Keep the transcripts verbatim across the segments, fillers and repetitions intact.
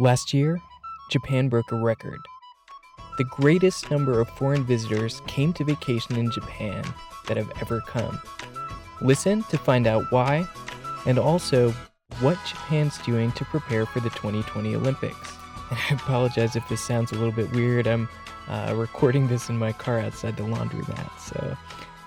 Last year, Japan broke a record. The greatest number of foreign visitors came to vacation in Japan that have ever come. Listen to find out why, and also what Japan's doing to prepare for the twenty twenty Olympics. And I apologize if this sounds a little bit weird. I'm uh, recording this in my car outside the laundromat. So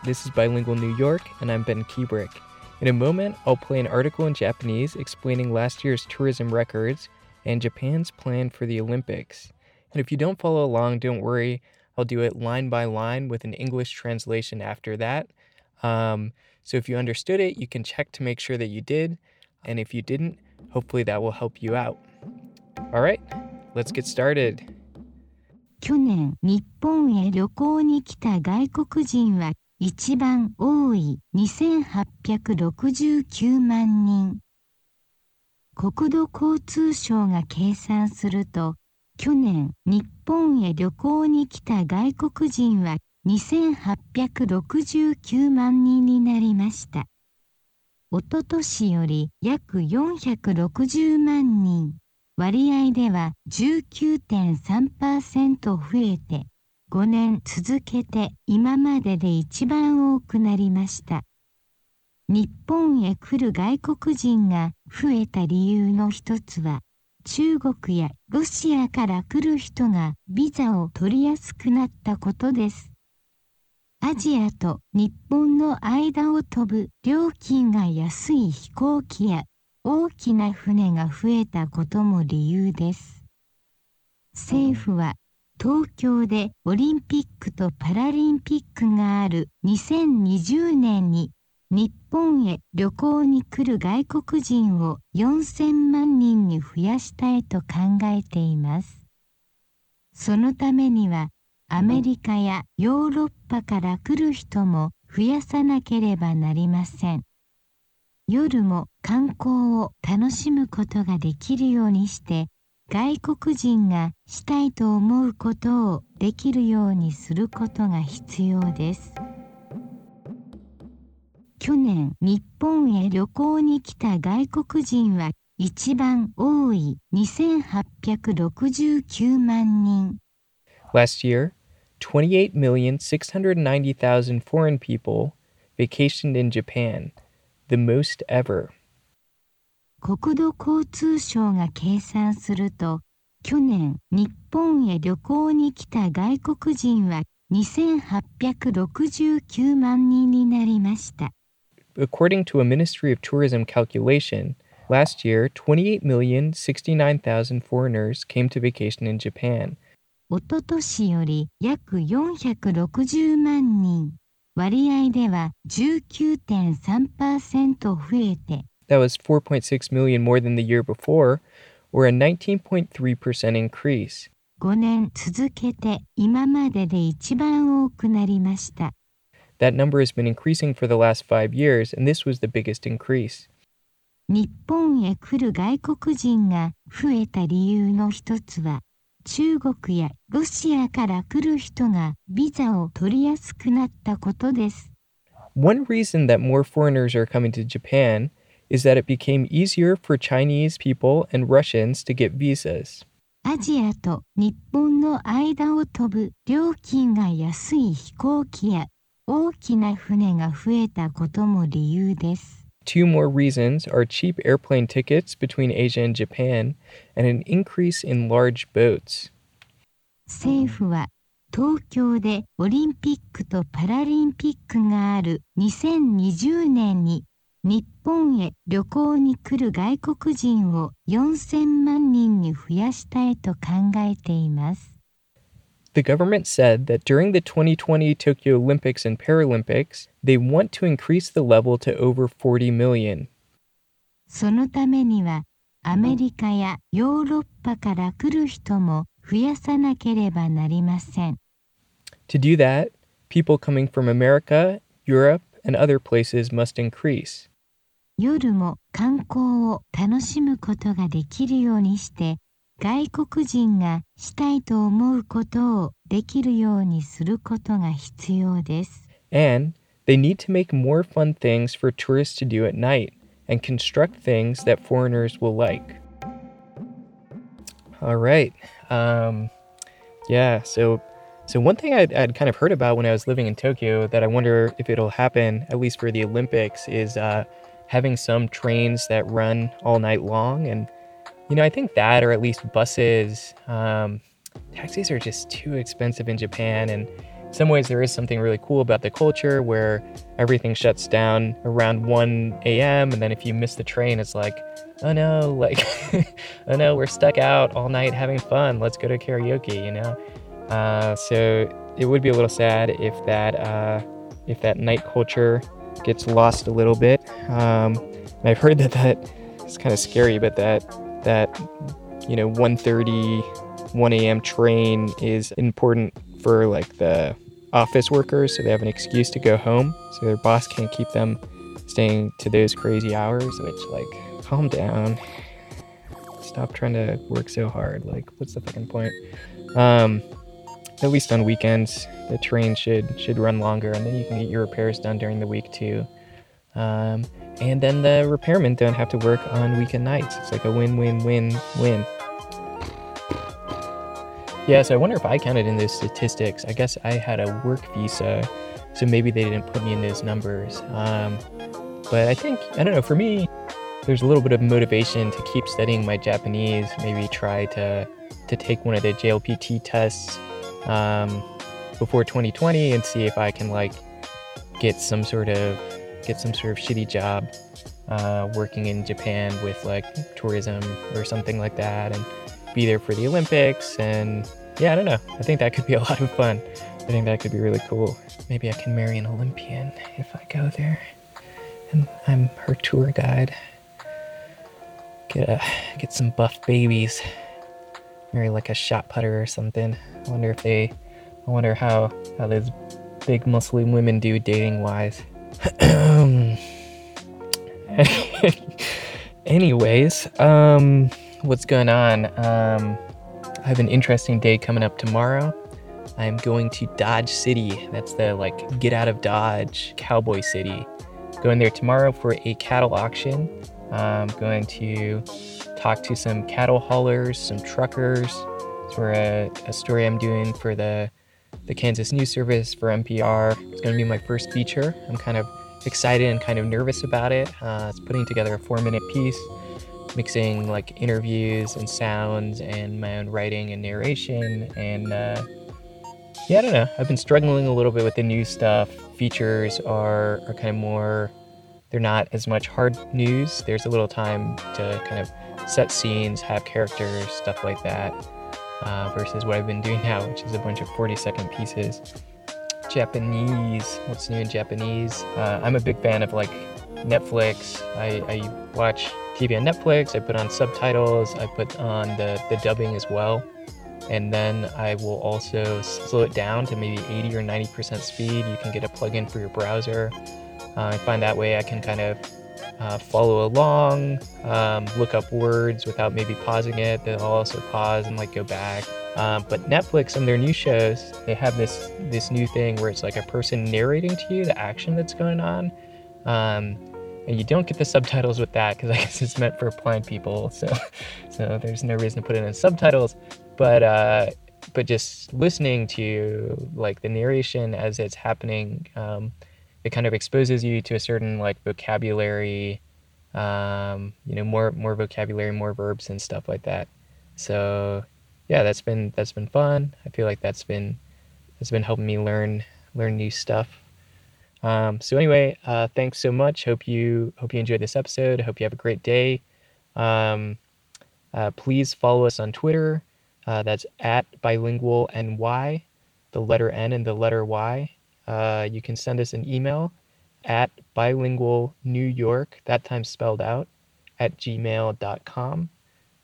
this is Bilingual New York, and I'm Ben Kebrick. In a moment, I'll play an article in Japanese explaining last year's tourism records and Japan's plan for the Olympics. And if you don't follow along, don't worry. I'll do it line by line with an English translation after that. Um, so if you understood it, you can check to make sure that you did. And if you didn't, hopefully that will help you out. All right, let's get started. 去年、日本へ旅行に来た外国人は一番多いにせんはっぴゃくろくじゅうきゅうまんにん。国土交通省が計算すると、去年、日本へ旅行に来た外国人はにせんはっぴゃくろくじゅうきゅうまんにんになりました。おととしより約よんひゃくろくじゅうまんにん、割合では じゅうきゅうてんさんパーセント 増えて、ごねん続けて今までで一番多くなりました。日本へ来る外国人が増えた理由の一つは、中国やロシアから来る人がビザを取りやすくなったことです。アジアと日本の間を飛ぶ料金が安い飛行機や大きな船が増えたことも理由です。政府は、東京でオリンピックとパラリンピックがあるにせんにじゅうねんに日本へ旅行に来る外国人をよんせんまんにんに増やしたいと考えています。そのためにはアメリカやヨーロッパから来る人も増やさなければなりません。夜も観光を楽しむことができるようにして、外国人がしたいと思うことをできるようにすることが必要です。去年、日本へ旅行に来た外国人は一番多いにせんはっぴゃくろくじゅうきゅうまんにん。Last year, twenty-eight million six hundred ninety thousand foreign people vacationed in Japan, the most ever.国土交通省が計算すると、去年日本へ旅行に来た外国人はにせんはっぴゃくろくじゅうきゅうまんにんになりました。According to a Ministry of Tourism calculation, last year twenty-eight million sixty-nine thousand foreigners came to vacation in Japan. おととしより約よんひゃくろくじゅうまんにん、割合では じゅうきゅうてんさんパーセント 増えて、That was four point six million more than the year before, or a nineteen point three percent increase. ごねん続けて今までで一番多くなりました。That number has been increasing for the last five years, and this was the biggest increase. 日本へ来る外国人が増えた理由の一つは、中国やロシアから来る人がビザを取りやすくなったことです。One reason that more foreigners are coming to Japan is that it became easier for Chinese people and Russians to get visas. アジアと日本の間を飛ぶ料金が安い飛行機や大きな船が増えたことも理由です。Two more reasons are cheap airplane tickets between Asia and Japan and an increase in large boats. 政府は東京でオリンピックとパラリンピックがあるにせんにじゅうねんに日本へ旅行に来る外国人をよんせんまんにんに増やしたいと考えています。The government said that during the twenty twenty Tokyo Olympics and Paralympics, they want to increase the level to over forty million. そのためには、アメリカやヨーロッパから来る人も増やさなければなりません。To do that, people coming from America, Europe, and other places must increase.夜も観光を楽しむことができるようにして、外国人がしたいと思うことをできるようにすることが必要です。And they need to make more fun things for tourists to do at night and construct things that foreigners will like. All right. Um, yeah. So, so one thing I'd, I'd kind of heard about when I was living in Tokyo that I wonder if it'll happen, at least for the Olympics, is uh, having some trains that run all night long. And, you know, I think that, or at least buses, um, taxis are just too expensive in Japan. And in some ways there is something really cool about the culture where everything shuts down around one a.m. And then if you miss the train, it's like, oh no, like, oh no, we're stuck out all night having fun. Let's go to karaoke, you know? Uh, so it would be a little sad if that uh, if that night culture gets lost a little bit. Um, and I've heard that that it's kind of scary, but that, that you know, one thirty, one a.m. train is important for like the office workers, so they have an excuse to go home, so their boss can't keep them staying to those crazy hours, which, like, calm down. Stop trying to work so hard. Like, what's the fucking point? Um, at least on weekends, the train should should run longer, and then you can get your repairs done during the week too. Um, and then the repairmen don't have to work on weekend nights. It's like a win-win-win-win. Yeah, so I wonder if I counted in those statistics. I guess I had a work visa, so maybe they didn't put me in those numbers. Um, but I think, I don't know, for me, there's a little bit of motivation to keep studying my Japanese, maybe try to to take one of the J L P T tests um, before twenty twenty and see if I can like get some sort of, get some sort of shitty job uh, working in Japan with like tourism or something like that, and be there for the Olympics. And yeah, I don't know. I think that could be a lot of fun. I think that could be really cool. Maybe I can marry an Olympian if I go there and I'm her tour guide. Get a, get some buff babies. Marry like a shot putter or something. I wonder if they, I wonder how, how those big Muslim women do dating wise. Anyways, um, what's going on? Um, I have an interesting day coming up tomorrow. I'm going to Dodge City. That's the like get out of Dodge cowboy city. Going there tomorrow for a cattle auction. I'm going to talk to some cattle haulers, some truckers. For a, a story I'm doing for the the Kansas News Service for N P R. It's going to be my first feature. I'm kind of excited and kind of nervous about it. Uh, it's putting together a four-minute piece, mixing like interviews and sounds and my own writing and narration. And uh, yeah, I don't know. I've been struggling a little bit with the new stuff. Features are, are kind of more, they're not as much hard news. There's a little time to kind of set scenes, have characters, stuff like that, uh, versus what I've been doing now, which is a bunch of forty-second pieces. Japanese, what's new in Japanese? Uh, I'm a big fan of like Netflix. I, I watch T V on Netflix. I put on subtitles. I put on the, the dubbing as well. And then I will also slow it down to maybe eighty or ninety percent speed. You can get a plugin for your browser. Uh, I find that way I can kind of uh, follow along, um, look up words without maybe pausing it. Then I'll also pause and like go back. Um, but Netflix, some of their new shows, they have this this new thing where it's like a person narrating to you the action that's going on. Um, and you don't get the subtitles with that because I guess it's meant for blind people. So, so there's no reason to put it in subtitles. But uh, but just listening to like the narration as it's happening, um, it kind of exposes you to a certain like vocabulary, um, you know, more more vocabulary, more verbs and stuff like that. So yeah, that's been that's been fun. I feel like that's been that's been helping me learn learn new stuff. Um, so anyway, uh, thanks so much. Hope you hope you enjoyed this episode. Hope you have a great day. Um, uh, please follow us on Twitter. Uh, that's at Bilingual N Y, the letter N and the letter Y. Uh, you can send us an email at Bilingual New York, that time spelled out, at gmail dot com.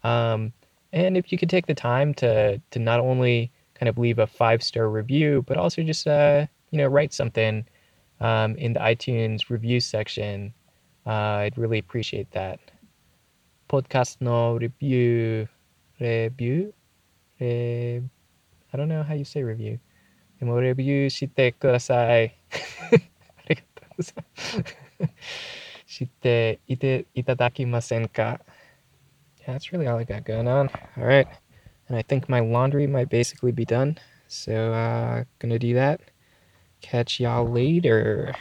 Um, and if you could take the time to to not only kind of leave a five-star review, but also just uh, you know write something um, in the iTunes review section, uh, I'd really appreciate that. Podcast no review review. I don't know how you say review. でもレビューしてください。ありがとうございます。していていただけませんか? Yeah, that's really all I got going on. All right. And I think my laundry might basically be done. So, uh, gonna do that. Catch y'all later.